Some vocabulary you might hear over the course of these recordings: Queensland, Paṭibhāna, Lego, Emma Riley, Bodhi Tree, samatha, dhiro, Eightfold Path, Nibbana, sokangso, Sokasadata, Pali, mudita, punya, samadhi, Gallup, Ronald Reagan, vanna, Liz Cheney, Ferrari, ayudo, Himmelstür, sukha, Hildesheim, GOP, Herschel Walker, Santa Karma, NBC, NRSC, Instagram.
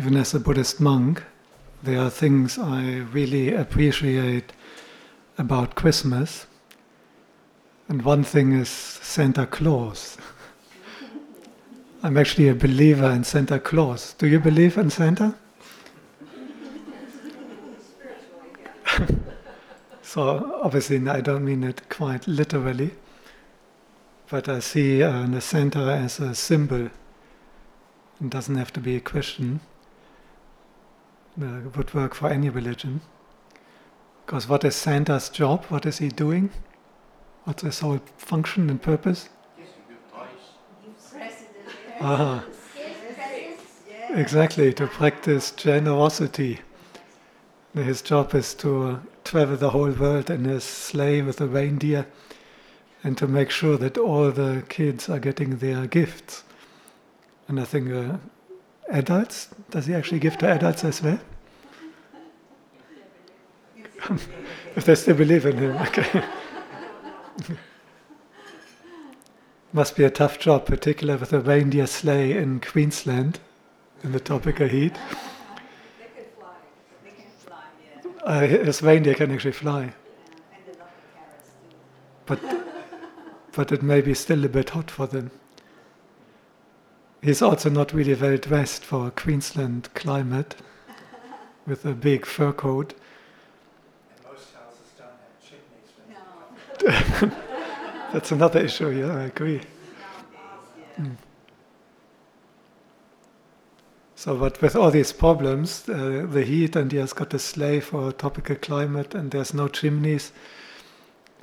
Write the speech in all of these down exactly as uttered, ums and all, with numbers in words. even as a Buddhist monk, there are things I really appreciate about Christmas. And one thing is Santa Claus. I'm actually a believer in Santa Claus. Do you believe in Santa? So obviously I don't mean it quite literally, but I see uh, the Santa as a symbol. It doesn't have to be a Christian. It would work for any religion. Because what is Santa's job? What is he doing? What's his whole function and purpose? Ah, exactly, to practice generosity. His job is to travel the whole world in his sleigh with a reindeer and to make sure that all the kids are getting their gifts. And I think uh, adults, does he actually give to adults as well? If they still believe in him, okay. Must be a tough job, particularly with a reindeer sleigh in Queensland, in the tropical heat. They can fly. They can fly, yeah. Uh, his reindeer can actually fly. Yeah. And they're not the carrots, too. But, but it may be still a bit hot for them. He's also not really well dressed for a Queensland climate, with a big fur coat. That's another issue, yeah, I agree. Mm. So, but with all these problems, uh, the heat, and he has got a sleigh for a tropical climate, and there's no chimneys.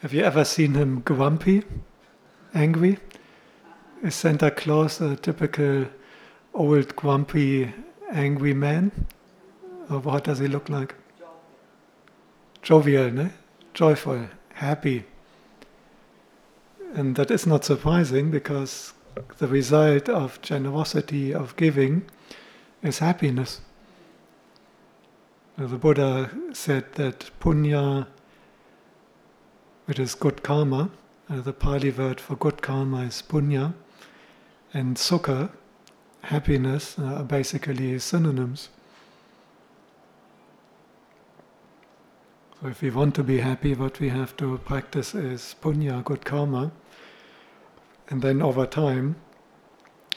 Have you ever seen him grumpy, angry? Is Santa Claus a typical old, grumpy, angry man? Or what does he look like? Jovial, ne? Joyful, happy. And that is not surprising, because the result of generosity, of giving, is happiness. The Buddha said that punya, which is good karma, uh, the Pali word for good karma is punya, and sukha, happiness, uh, are basically synonyms. So if we want to be happy, what we have to practice is punya, good karma, and then over time,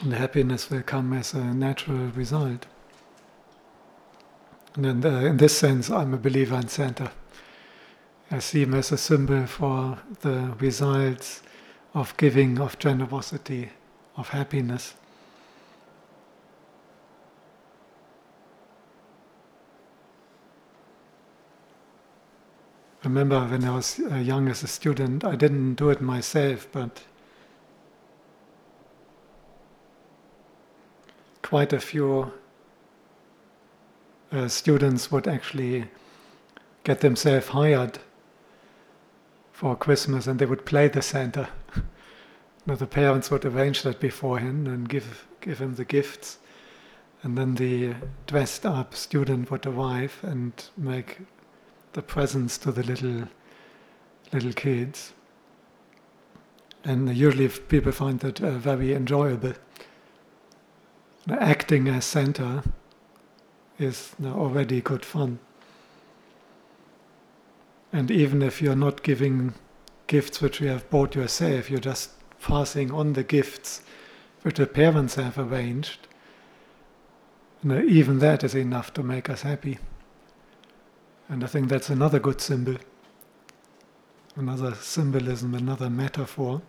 the happiness will come as a natural result. And in, the, in this sense, I'm a believer in Santa. I see him as a symbol for the results of giving, of generosity, of happiness. I remember when I was young as a student, I didn't do it myself, but quite a few uh, students would actually get themselves hired for Christmas, and they would play the Santa. Now the parents would arrange that beforehand and give, give him the gifts, and then the dressed up student would arrive and make the presents to the little little kids. And usually people find that uh, very enjoyable. Now, acting as Santa is now already good fun. And even if you're not giving gifts which you have bought yourself, you're just passing on the gifts which the parents have arranged, now, even that is enough to make us happy. And I think that's another good symbol, another symbolism, another metaphor,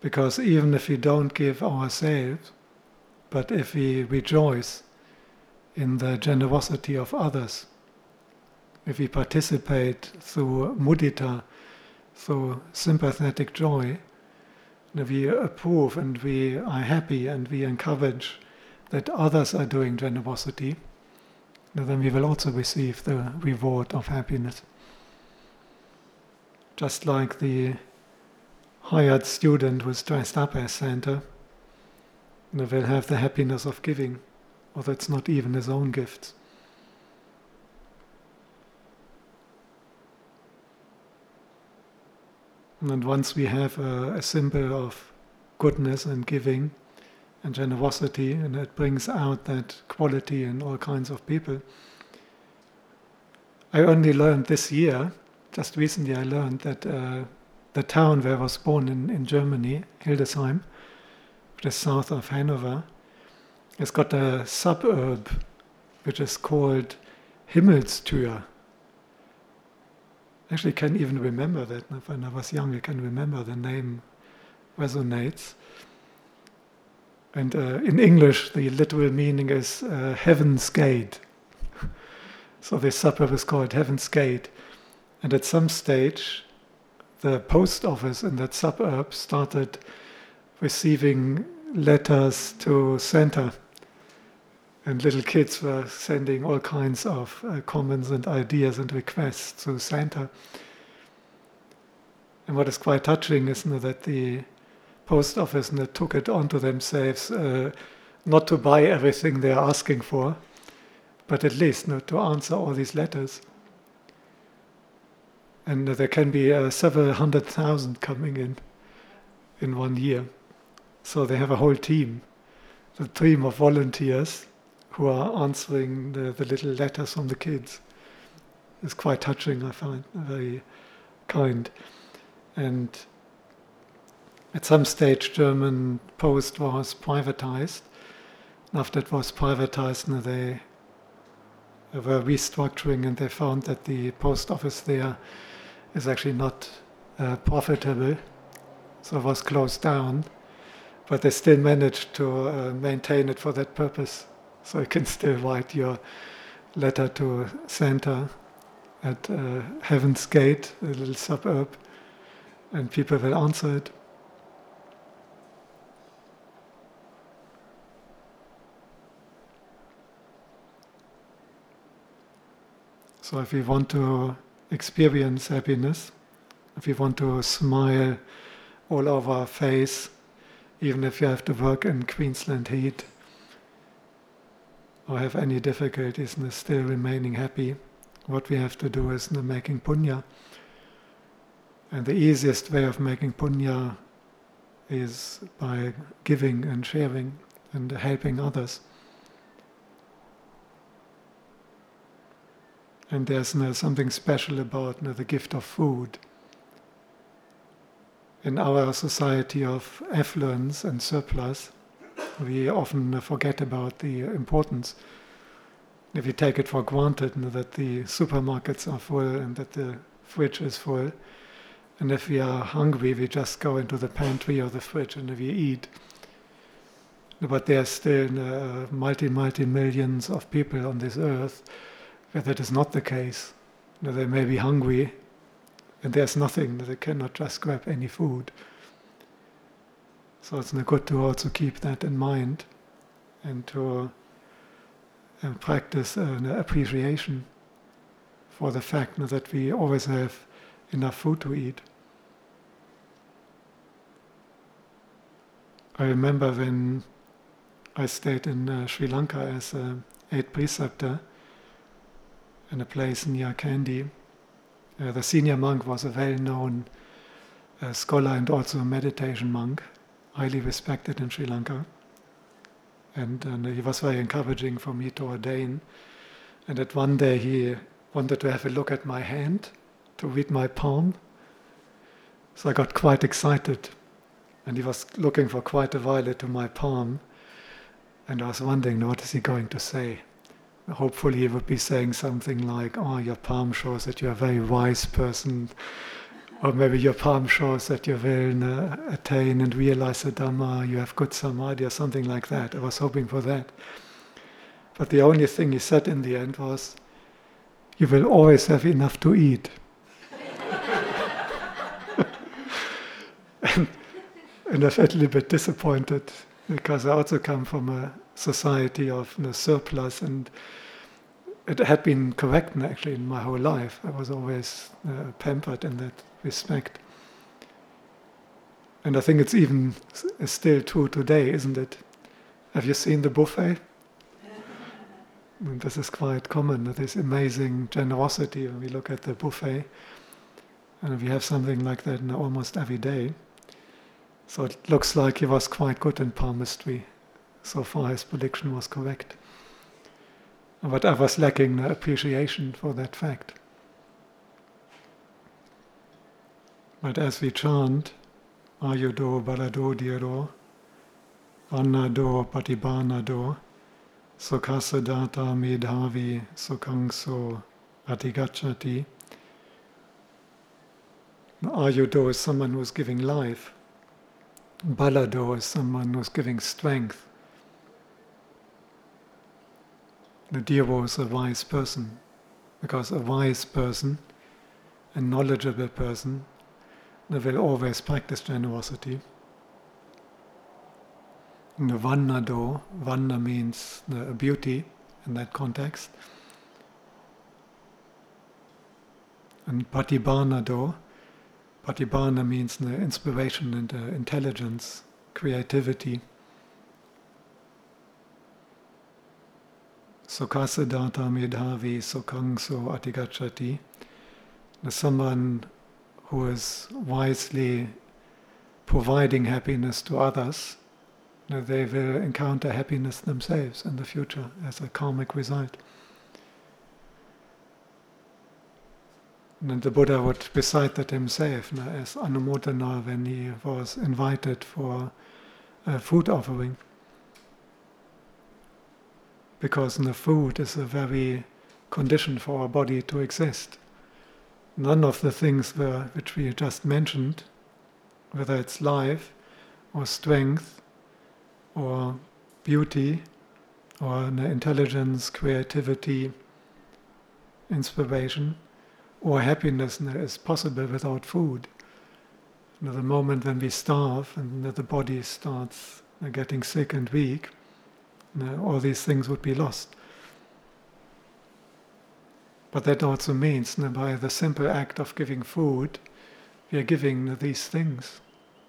because even if we don't give ourselves, but if we rejoice in the generosity of others, if we participate through mudita, through sympathetic joy, we approve and we are happy and we encourage that others are doing generosity, then we will also receive the reward of happiness. Just like the hired student who is dressed up as Santa, they will have the happiness of giving, although it's not even his own gifts. And once we have a, a symbol of goodness and giving and generosity, and it brings out that quality in all kinds of people. I only learned this year, just recently I learned that uh, the town where I was born in, in Germany, Hildesheim, which is south of Hanover, has got a suburb which is called Himmelstür. Actually, I can even remember that. When I was young, I can remember the name resonates. And uh, in English, the literal meaning is uh, Heaven's Gate. So this suburb is called Heaven's Gate. And at some stage, the post office in that suburb started receiving letters to Santa. And little kids were sending all kinds of uh, comments and ideas and requests to Santa. And what is quite touching is, you know, that the post office, you know, took it onto themselves uh, not to buy everything they are asking for, but at least, you know, to answer all these letters. And uh, there can be uh, several hundred thousand coming in in one year. So they have a whole team, the team of volunteers who are answering the, the little letters from the kids. It's quite touching, I find, very kind. And at some stage, German post was privatized. After it was privatized, you know, they were restructuring, and they found that the post office there is actually not uh, profitable. So it was closed down. But they still managed to uh, maintain it for that purpose. So you can still write your letter to Santa at uh, Heaven's Gate, a little suburb, and people will answer it. So if we want to experience happiness, if we want to smile all over our face, even if you have to work in Queensland heat or have any difficulties in still remaining happy, what we have to do is making punya. And the easiest way of making punya is by giving and sharing and helping others. And there's no, something special about no, the gift of food. In our society of affluence and surplus, we often forget about the importance. If you take it for granted that the supermarkets are full and that the fridge is full, and if we are hungry, we just go into the pantry or the fridge and we eat. But there are still multi, multi millions of people on this earth where that is not the case. They may be hungry, and there's nothing, they cannot just grab any food. So it's good to also keep that in mind and to practice an appreciation for the fact that we always have enough food to eat. I remember when I stayed in Sri Lanka as an eighth preceptor in a place near Kandy. Uh, the senior monk was a well-known uh, scholar and also a meditation monk, highly respected in Sri Lanka. And, and he was very encouraging for me to ordain. And at one day he wanted to have a look at my hand, to read my palm. So I got quite excited. And he was looking for quite a while into my palm. And I was wondering, what is he going to say? Hopefully he would be saying something like, oh, your palm shows that you're a very wise person, or maybe your palm shows that you will attain and realize the Dhamma, you have good samadhi, or something like that. I was hoping for that. But the only thing he said in the end was, you will always have enough to eat. and, and I felt a little bit disappointed, because I also come from a society of you know, surplus, and it had been correct actually in my whole life. I was always uh, pampered in that respect. And I think it's even it's still true today, isn't it? Have you seen the buffet? And this is quite common, this amazing generosity when we look at the buffet. And we have something like that you know, almost every day. So it looks like he was quite good in palmistry. so far his prediction was correct. But I was lacking appreciation for that fact. But as we chant, ayudo, balado, dhiro, vanna do, Paṭibhāna do, Sokasadata, medhavi, sokangso, atigacchati. Ayudo is someone who's giving life. Balado is someone who's giving strength. The dhiro is a wise person, because a wise person, a knowledgeable person, they will always practice generosity. And the vanna do, vanna means the beauty in that context. And Paṭibhāna do, Paṭibhāna means the inspiration and the intelligence, creativity. Sokasadata medhavi sokangso atigacchati. Someone who is wisely providing happiness to others, they will encounter happiness themselves in the future as a karmic result. And the Buddha would recite that himself as Anumodanā when he was invited for a food offering. Because the food is a very condition for our body to exist. None of the things were, which we just mentioned, whether it's life or strength or beauty or intelligence, creativity, inspiration, or happiness, is possible without food. And at the moment when we starve and the body starts getting sick and weak, all these things would be lost. But that also means, by the simple act of giving food, we are giving these things.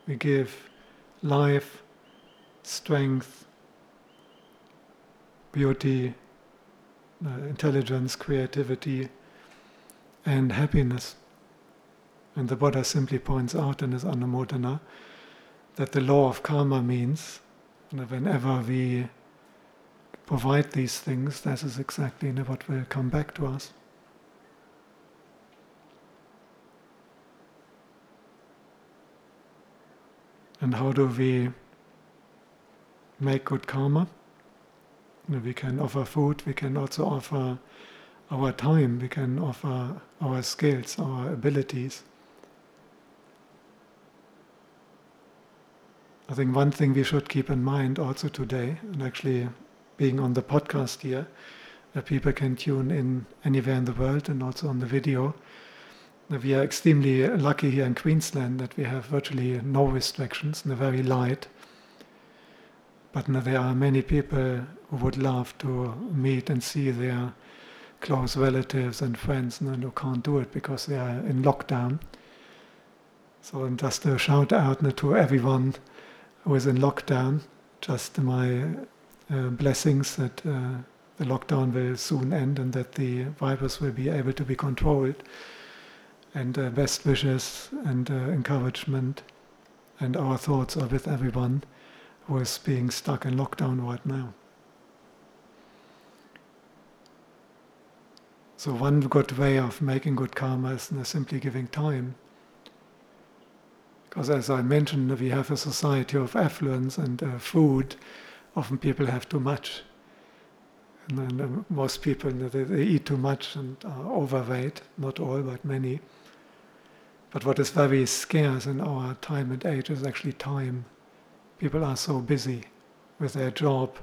We give life, strength, beauty, intelligence, creativity, and happiness. And the Buddha simply points out in his Anumodanā that the law of karma means that whenever we provide these things, that is exactly what will come back to us. And how do we make good karma? We can offer food, we can also offer our time, we can offer our skills, our abilities. I think one thing we should keep in mind also today, and actually being on the podcast here, that people can tune in anywhere in the world and also on the video. We are extremely lucky here in Queensland that we have virtually no restrictions, and they're very light. But there are many people who would love to meet and see their close relatives and friends and who can't do it because they are in lockdown. So just a shout out to everyone who is in lockdown, just my blessings that the lockdown will soon end and that the virus will be able to be controlled. And uh, best wishes and uh, encouragement, and our thoughts are with everyone who is being stuck in lockdown right now. So one good way of making good karma is simply giving time. Because as I mentioned, we have a society of affluence and uh, food, often people have too much. And then, uh, most people, they, they eat too much and are overweight, not all, but many. But what is very scarce in our time and age is actually time. People are so busy with their job,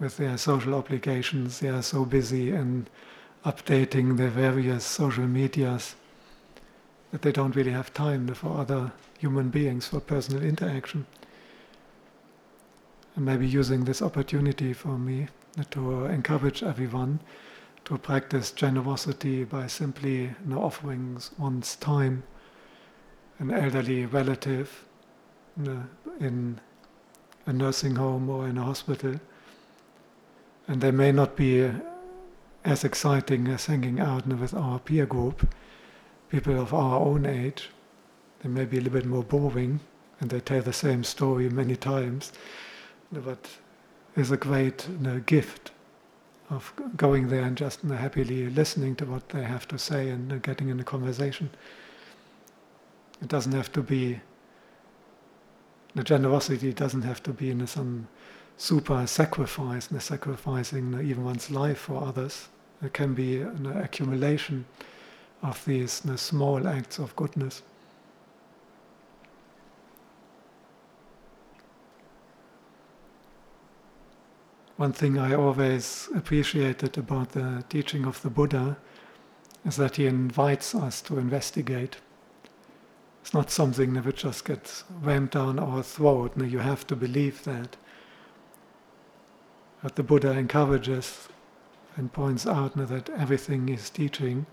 with their social obligations. They are so busy in updating their various social medias that they don't really have time for other human beings, for personal interaction. And maybe using this opportunity for me to encourage everyone to practice generosity by simply you know, offering one's time, an elderly relative you know, in a nursing home or in a hospital. And they may not be as exciting as hanging out you know, with our peer group, people of our own age. They may be a little bit more boring and they tell the same story many times. But is a great you know, gift of going there and just you know, happily listening to what they have to say and you know, getting in a conversation. It doesn't have to be, the generosity doesn't have to be in you know, some super sacrifice, you know, sacrificing you know, even one's life for others. It can be an you know, accumulation of these you know, small acts of goodness. One thing I always appreciated about the teaching of the Buddha is that he invites us to investigate. It's not something that just gets rammed down our throat, no, you have to believe that. But the Buddha encourages and points out no, that everything he's teaching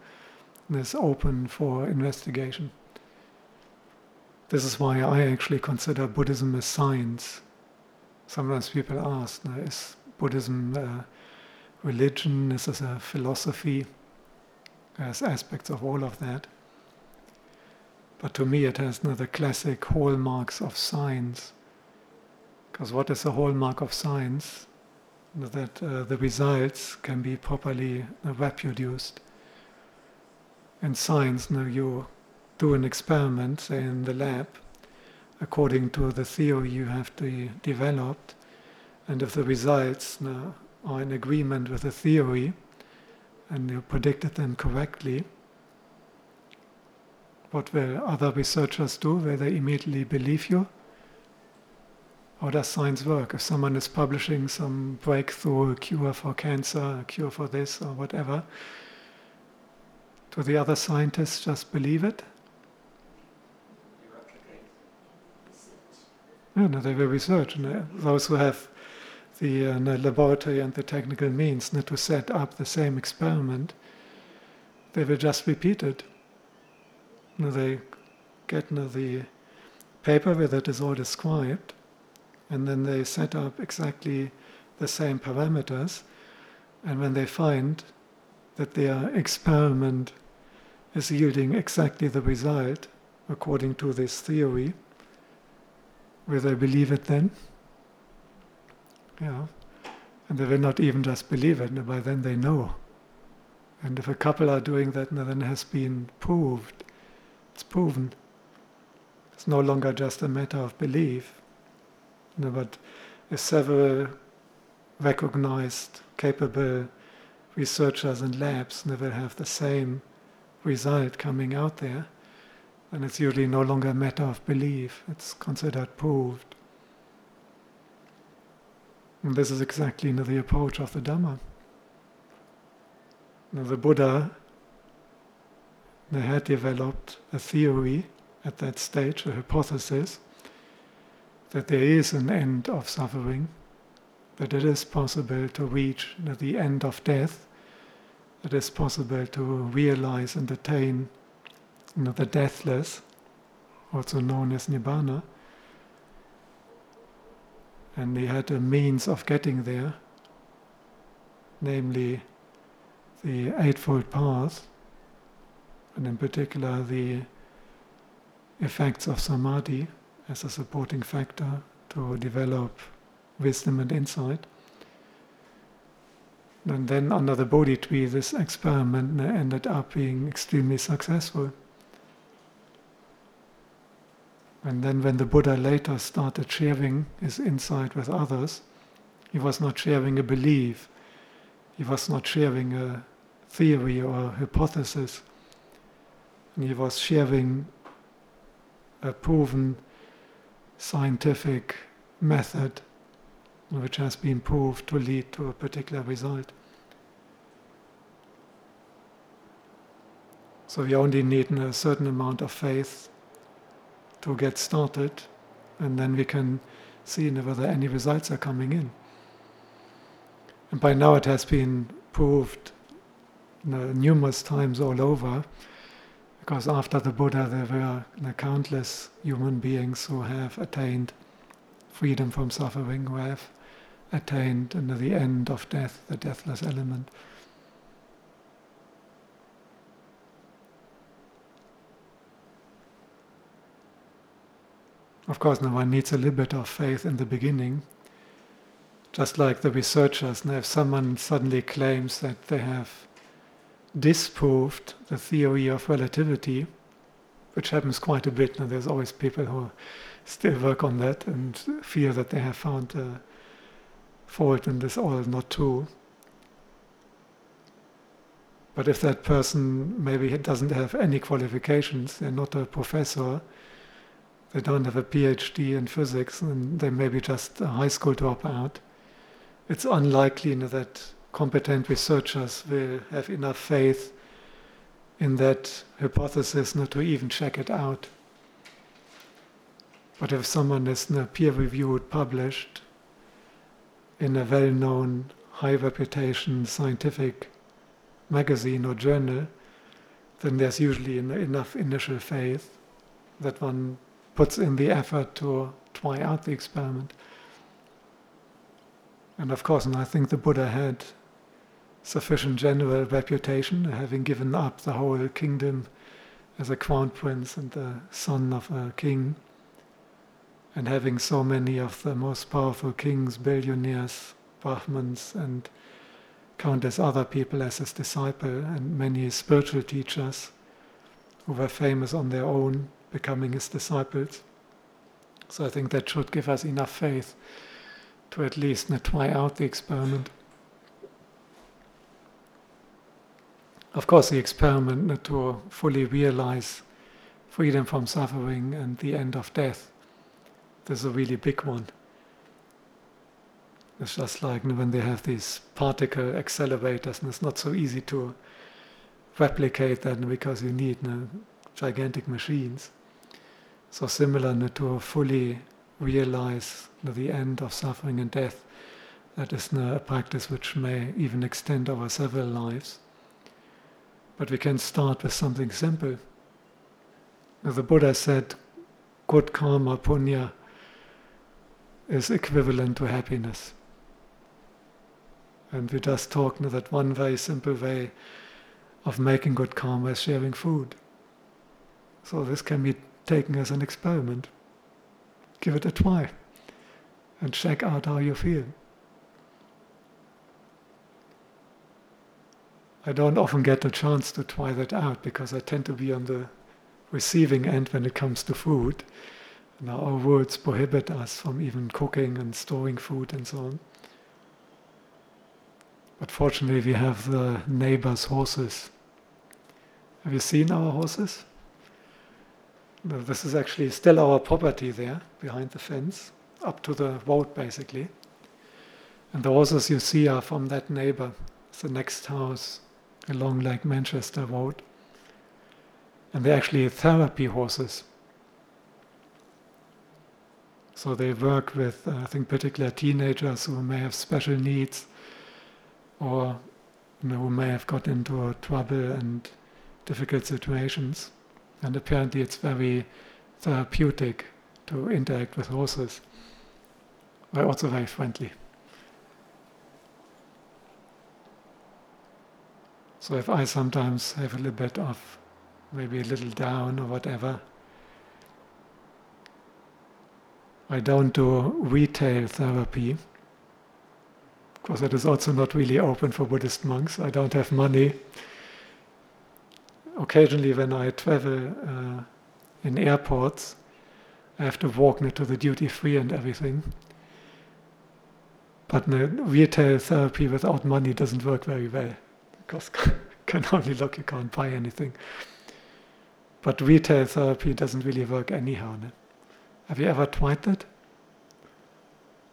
is open for investigation. This is why I actually consider Buddhism a science. Sometimes people ask, no, is Buddhism a religion? Is this a philosophy? There's aspects of all of that. But to me it has no, the classic hallmarks of science. Because what is the hallmark of science? No, that uh, the results can be properly uh, reproduced. In science, no, you do an experiment, say in the lab, according to the theory you have to developed, and if the results no, are in agreement with the theory and you predicted them correctly, what will other researchers do? Will they immediately believe you? How does science work? If someone is publishing some breakthrough cure for cancer, a cure for this or whatever, do the other scientists just believe it? Yeah, no, they will research. And those who have the uh, laboratory and the technical means uh, to set up the same experiment, they will just repeat it. You know, they get you know, the paper where that is all described, and then they set up exactly the same parameters, and when they find that their experiment is yielding exactly the result according to this theory, will they believe it then? Yeah. And they will not even just believe it, by then they know. And if a couple are doing that, then it has been proved. It's proven. It's no longer just a matter of belief. But if several recognized, capable researchers and labs they will have the same result coming out there, and it's usually no longer a matter of belief, it's considered proved. And this is exactly you know, the approach of the Dhamma. You know, the Buddha they had developed a theory at that stage, a hypothesis, that there is an end of suffering, that it is possible to reach you know, the end of death, that it is possible to realize and attain You know, the deathless, also known as Nibbana, and he had a means of getting there, namely the Eightfold Path, and in particular the effects of samadhi as a supporting factor to develop wisdom and insight. And then under the Bodhi Tree, this experiment ended up being extremely successful. And then when the Buddha later started sharing his insight with others, he was not sharing a belief, he was not sharing a theory or a hypothesis, and he was sharing a proven scientific method which has been proved to lead to a particular result. So we only need a certain amount of faith to get started, and then we can see whether any results are coming in. And by now it has been proved you know, numerous times all over, because after the Buddha there were you know, countless human beings who have attained freedom from suffering, who have attained you know, the end of death, the deathless element. Of course, no one needs a little bit of faith in the beginning, just like the researchers. Now if someone suddenly claims that they have disproved the theory of relativity, which happens quite a bit, and there's always people who still work on that and feel that they have found a fault and it's all not true. But if that person maybe doesn't have any qualifications, they're not a professor, they don't have a P H D in physics, and they may be just a high school dropout, it's unlikely you know, that competent researchers will have enough faith in that hypothesis not to even check it out. But if someone is you know, peer-reviewed, published in a well-known, high-reputation scientific magazine or journal, then there's usually enough initial faith that one puts in the effort to try out the experiment. And of course, and I think the Buddha had sufficient general reputation, having given up the whole kingdom as a crown prince and the son of a king, and having so many of the most powerful kings, billionaires, Brahmins, and countless other people as his disciple, and many spiritual teachers who were famous on their own, becoming his disciples. So I think that should give us enough faith to at least you know, try out the experiment. Of course, the experiment to fully realize freedom from suffering and the end of death, this is a really big one. It's just like when they have these particle accelerators, and it's not so easy to replicate that because you need you know, gigantic machines. So similar you know, to fully realize you know, the end of suffering and death, that is you know, a practice which may even extend over several lives. But we can start with something simple. Now the Buddha said, good karma, punya, is equivalent to happiness. And we just talked now that one very simple way of making good karma is sharing food. So this can be taken as an experiment. Give it a try and check out how you feel. I don't often get a chance to try that out because I tend to be on the receiving end when it comes to food. Now our words prohibit us from even cooking and storing food and so on. But fortunately we have the neighbors' horses. Have you seen our horses? Now, this is actually still our property there, behind the fence, up to the road basically. And the horses you see are from that neighbor. It's the next house along Lake Manchester Road. And they're actually therapy horses. So they work with, I think, particular teenagers who may have special needs or you know, who may have got into trouble and difficult situations. And apparently it's very therapeutic to interact with horses. They're also very friendly. So if I sometimes have a little bit of maybe a little down or whatever. I don't do retail therapy, because it is also not really open for Buddhist monks. I don't have money. Occasionally when I travel uh, in airports, I have to walk near to the duty free and everything. But no, retail therapy without money doesn't work very well, because you can only look, you can't buy anything. But retail therapy doesn't really work anyhow. No? Have you ever tried that?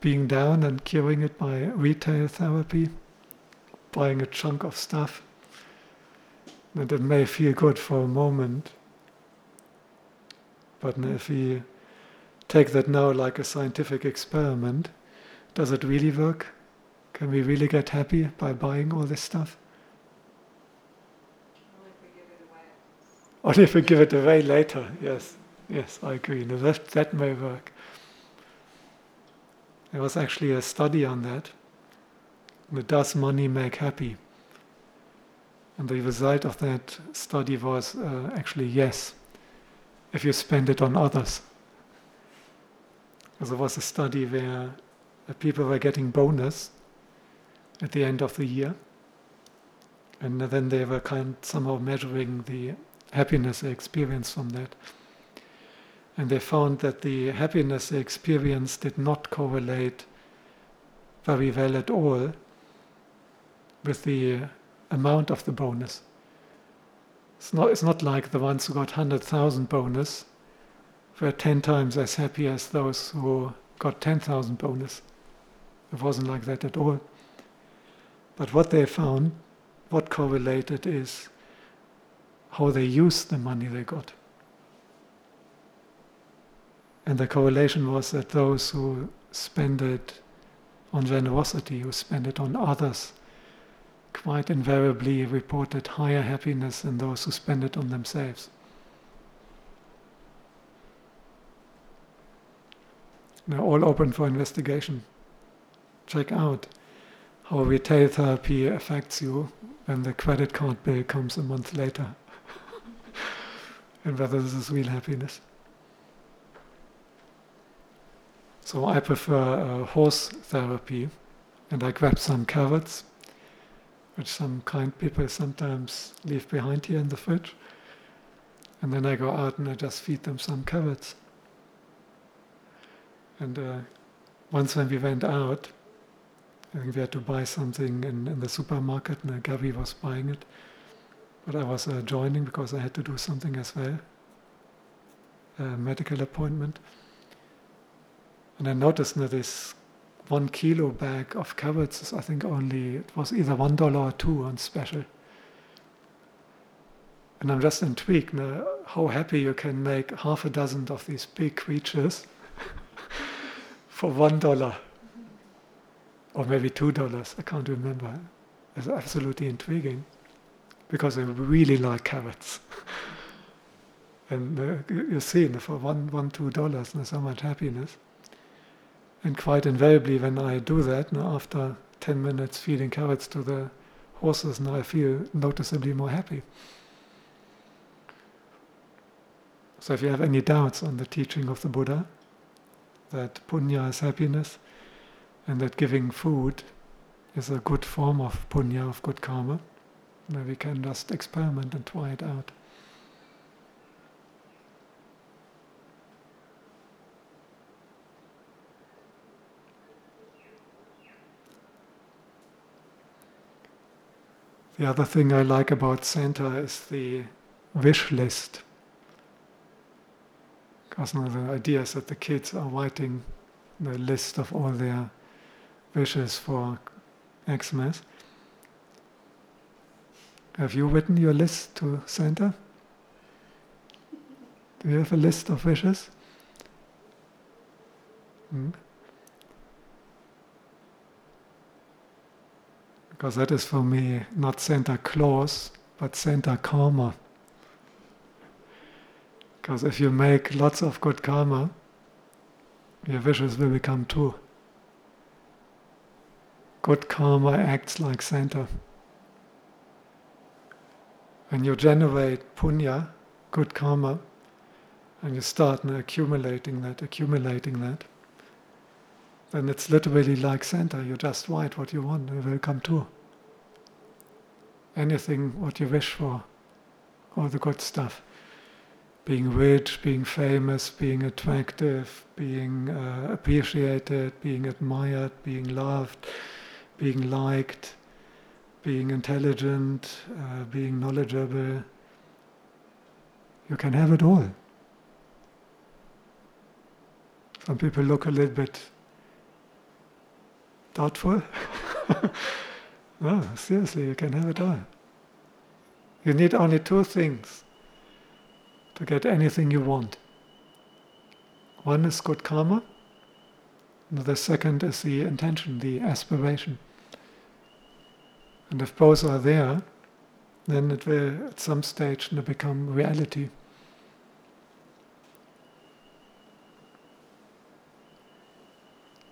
Being down and curing it by retail therapy? Buying a chunk of stuff? And it may feel good for a moment, but if we take that now like a scientific experiment, does it really work? Can we really get happy by buying all this stuff? Only if we give it away later, yes, yes, I agree. No, that, that may work. There was actually a study on that. Does money make happy? And the result of that study was uh, actually yes, if you spend it on others. There was a study where that people were getting bonus at the end of the year, and then they were kind somehow measuring the happiness they experienced from that. And they found that the happiness they experienced did not correlate very well at all with the amount of the bonus. It's not, it's not like the ones who got one hundred thousand bonus were ten times as happy as those who got ten thousand bonus. It wasn't like that at all. But what they found, what correlated, is how they used the money they got. And the correlation was that those who spend it on generosity, who spend it on others, quite invariably reported higher happiness than those who spend it on themselves. They're all open for investigation. Check out how retail therapy affects you when the credit card bill comes a month later, and whether this is real happiness. So I prefer uh, horse therapy, and I grab some carrots, which some kind people sometimes leave behind here in the fridge, and then I go out and I just feed them some carrots. And uh, once when we went out, I think we had to buy something in, in the supermarket, and uh, Gabby was buying it, but I was uh, joining because I had to do something as well, a medical appointment. And I noticed that this one kilo bag of carrots is, I think, only, it was either one dollar or two on special. And I'm just intrigued now, how happy you can make half a dozen of these big creatures for one dollar, or maybe two dollars. I can't remember. It's absolutely intriguing, because I really like carrots. And uh, you see, for one, one, two dollars, there's so much happiness. And quite invariably, when I do that, now after ten minutes feeding carrots to the horses, now I feel noticeably more happy. So if you have any doubts on the teaching of the Buddha, that punya is happiness, and that giving food is a good form of punya, of good karma, then we can just experiment and try it out. The other thing I like about Santa is the wish list. Because now the idea is that the kids are writing the list of all their wishes for Xmas. Have you written your list to Santa? Do you have a list of wishes? Hmm? Because that is for me not Santa Claus, but Santa Karma. Because if you make lots of good karma, your wishes will become true. Good karma acts like Santa. When you generate punya, good karma, and you start accumulating that, accumulating that, then it's literally like Santa. You just write what you want, and it will come true. Anything what you wish for, all the good stuff. Being rich, being famous, being attractive, being uh, appreciated, being admired, being loved, being liked, being intelligent, uh, being knowledgeable. You can have it all. Some people look a little bit doubtful? No, seriously, you can have it all. You need only two things to get anything you want. One is good karma, and the second is the intention, the aspiration. And if both are there, then it will at some stage become reality.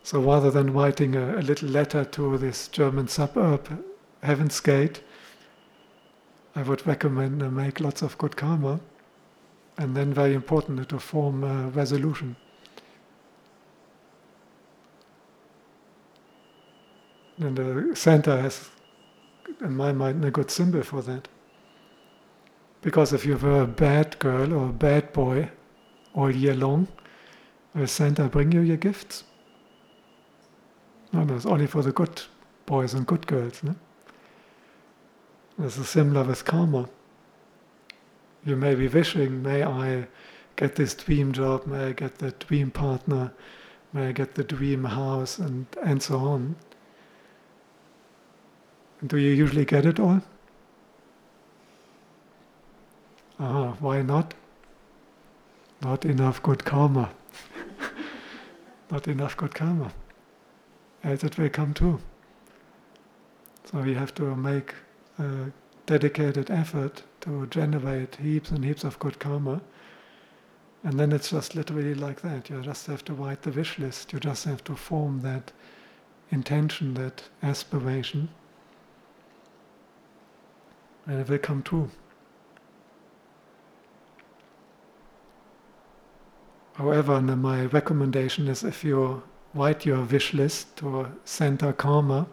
So rather than writing a, a little letter to this German suburb, Heaven's Gate, I would recommend uh, make lots of good karma, and then, very important, to form a resolution. And the center is, in my mind, a good symbol for that. Because if you were a bad girl or a bad boy all year long, will Santa bring you your gifts? No, that's only for the good boys and good girls. No? This is similar with karma. You may be wishing, may I get this dream job, may I get the dream partner, may I get the dream house, and, and so on. And do you usually get it all? Ah, why not? Not enough good karma. Not enough good karma. As it will come true. So we have to make a dedicated effort to generate heaps and heaps of good karma. And then it's just literally like that. You just have to write the wish list. You just have to form that intention, that aspiration. And it will come true. However, my recommendation is if you write your wish list to Santa Karma,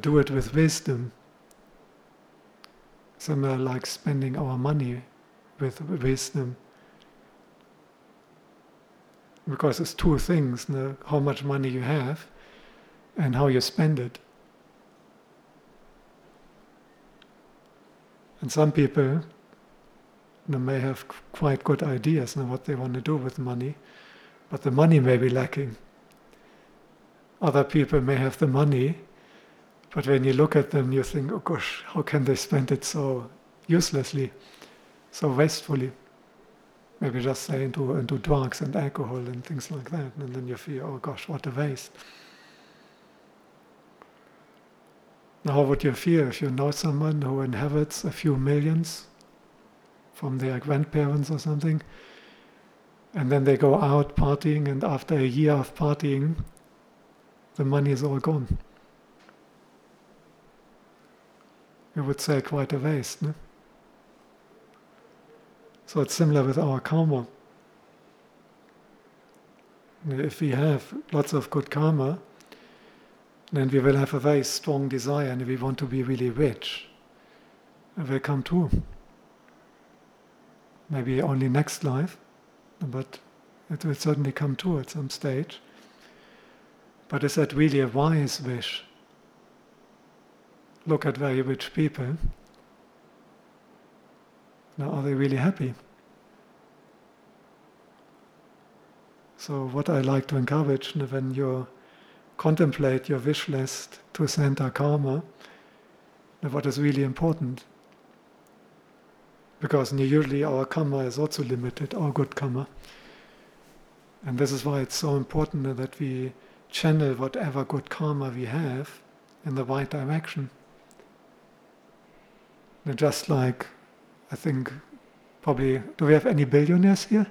do it with wisdom. Similar like spending our money with wisdom. Because it's two things, no? How much money you have and how you spend it. And some people they may have quite good ideas on what they want to do with money, but the money may be lacking. Other people may have the money, but when you look at them, you think, oh gosh, how can they spend it so uselessly, so wastefully? Maybe just say into, into drugs and alcohol and things like that, and then you feel, oh gosh, what a waste. Now, how would you feel if you know someone who inherits a few millions from their grandparents or something, and then they go out partying, and after a year of partying, the money is all gone? You would say quite a waste, no? So it's similar with our karma. If we have lots of good karma, then we will have a very strong desire, and if we want to be really rich, it will come true. Maybe only next life, but it will certainly come true at some stage. But is that really a wise wish? Look at very rich people. Now, are they really happy? So what I like to encourage when you contemplate your wish list to Santa Karma, what is really important. Because usually our karma is also limited, our good karma. And this is why it's so important that we channel whatever good karma we have in the right direction. And just like, I think, probably, do we have any billionaires here?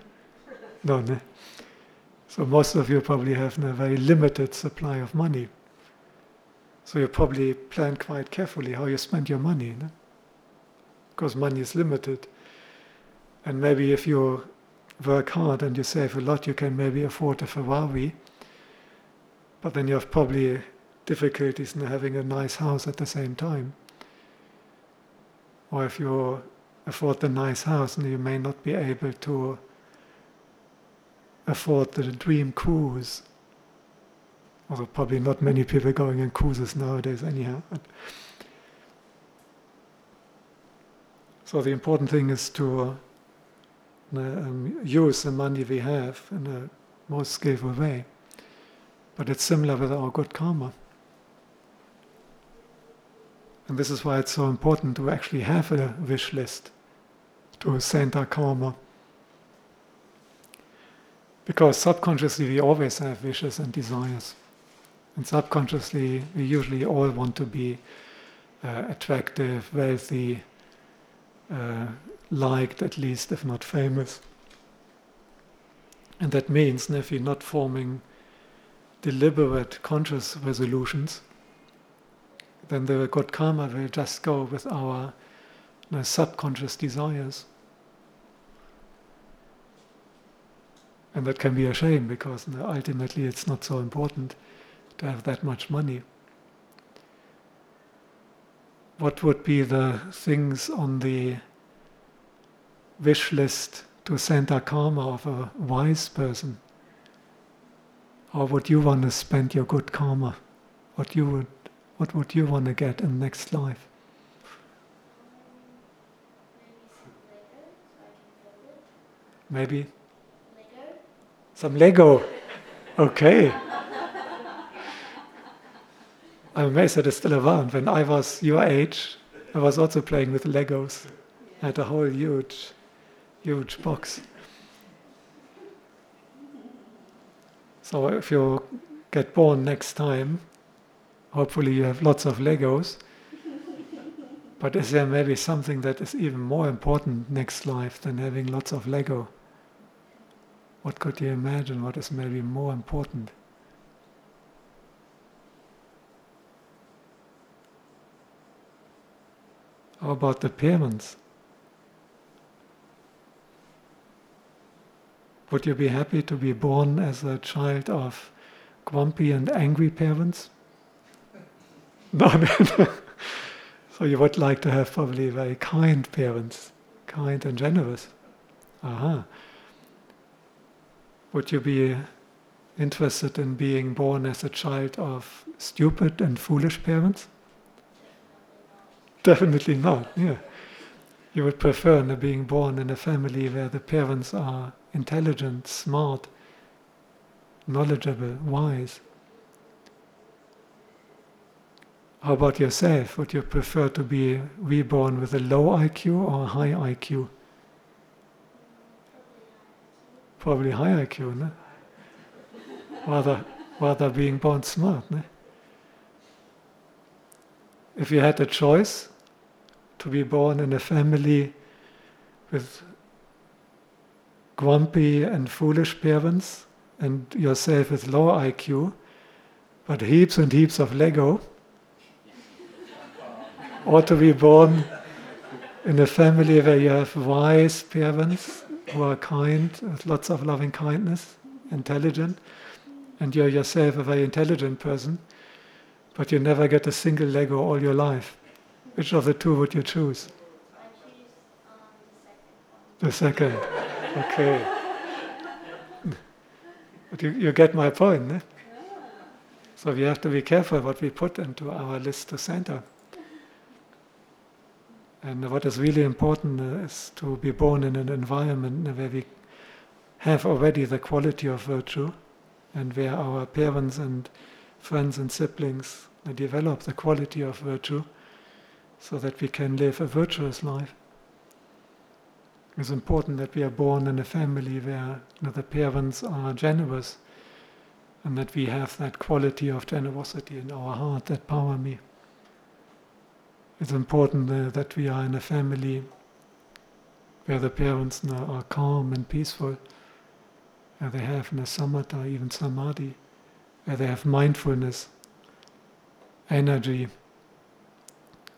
No, no. So most of you probably have a very limited supply of money. So you probably plan quite carefully how you spend your money, no? Because money is limited. And maybe if you work hard and you save a lot, you can maybe afford a Ferrari, but then you have probably difficulties in having a nice house at the same time. Or if you afford the nice house, you may not be able to afford the dream cruise. Although probably not many people going on cruises nowadays anyhow. So the important thing is to uh, um, use the money we have in a most skillful way. But it's similar with our good karma. And this is why it's so important to actually have a wish list to Santa Karma. Because subconsciously we always have wishes and desires. And subconsciously we usually all want to be uh, attractive, wealthy, Uh, liked at least, if not famous. And that means if you're not forming deliberate, conscious resolutions, then the good karma will just go with our you know, subconscious desires. And that can be a shame because you know, ultimately it's not so important to have that much money? What would be the things on the wish list to Santa Karma of a wise person? How would you want to spend your good karma? What you would, what would you want to get in the next life? Maybe Lego? Some Lego. Okay. I'm amazed that it's still around. When I was your age, I was also playing with Legos. I had a whole huge, huge box. So if you get born next time, hopefully you have lots of Legos. But is there maybe something that is even more important next life than having lots of Lego? What could you imagine? What is maybe more important? How about the parents? Would you be happy to be born as a child of grumpy and angry parents? No, so you would like to have probably very kind parents, kind and generous. Aha. Would you be interested in being born as a child of stupid and foolish parents? Definitely not, yeah. You would prefer being born in a family where the parents are intelligent, smart, knowledgeable, wise. How about yourself? Would you prefer to be reborn with a low I Q or a high I Q? Probably high I Q, no? rather, rather being born smart, no? If you had a choice to be born in a family with grumpy and foolish parents and yourself with low I Q, but heaps and heaps of Lego, or to be born in a family where you have wise parents who are kind, with lots of loving kindness, intelligent, and you're yourself a very intelligent person, but you never get a single Lego all your life. Which of the two would you choose? I choose um, the second one. The second, okay. But you, you get my point, ne? So we have to be careful what we put into our list to center. And what is really important is to be born in an environment where we have already the quality of virtue and where our parents and friends and siblings develop the quality of virtue so that we can live a virtuous life. It's important that we are born in a family where you know, the parents are generous and that we have that quality of generosity in our heart, that power me. It's important uh, that we are in a family where the parents now are calm and peaceful, where they have no samatha, even samadhi, where they have mindfulness, energy,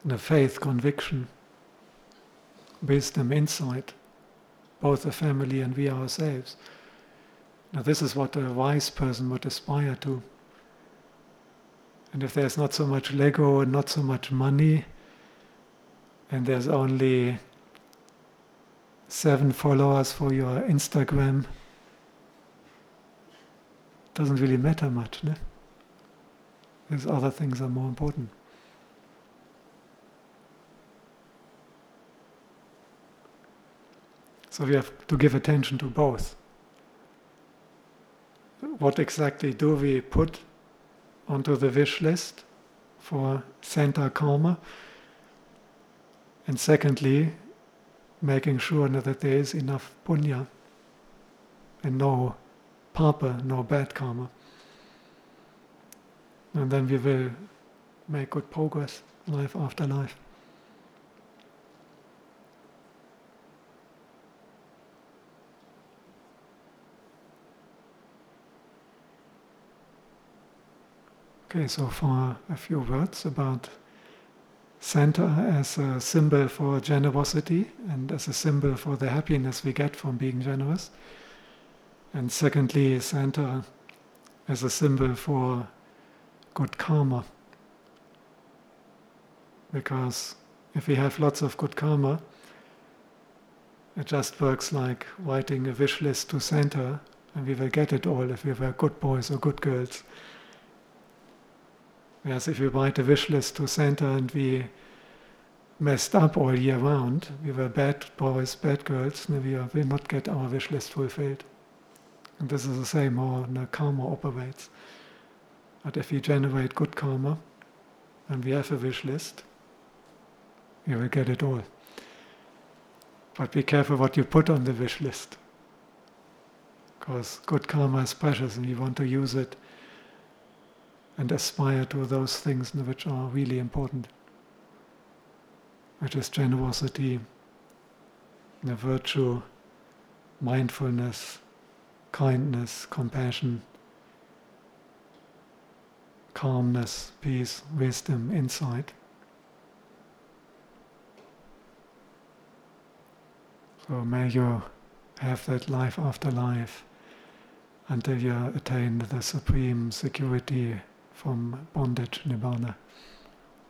the faith, conviction, wisdom, insight, both the family and we ourselves. Now this is what a wise person would aspire to. And if there's not so much Lego and not so much money, and there's only seven followers for your Instagram, doesn't really matter much, ne? Because other things are more important. So we have to give attention to both. What exactly do we put onto the wish list for Santa Karma? And secondly, making sure that there is enough punya and no papa, no bad karma. And then we will make good progress life after life. Okay, so far a few words about Santa as a symbol for generosity and as a symbol for the happiness we get from being generous. And secondly, Santa as a symbol for good karma. Because if we have lots of good karma, it just works like writing a wish list to Santa, and we will get it all if we were good boys or good girls. Whereas if we write a wish list to Santa and we messed up all year round, we were bad boys, bad girls, and we will not get our wish list fulfilled. And this is the same how the karma operates. But if we generate good karma, and we have a wish list, you will get it all. But be careful what you put on the wish list. Because good karma is precious and we want to use it and aspire to those things which are really important, which is generosity, the virtue, mindfulness, kindness, compassion, calmness, peace, wisdom, insight. So may you have that life after life until you attain the supreme security from bondage, Nibbana.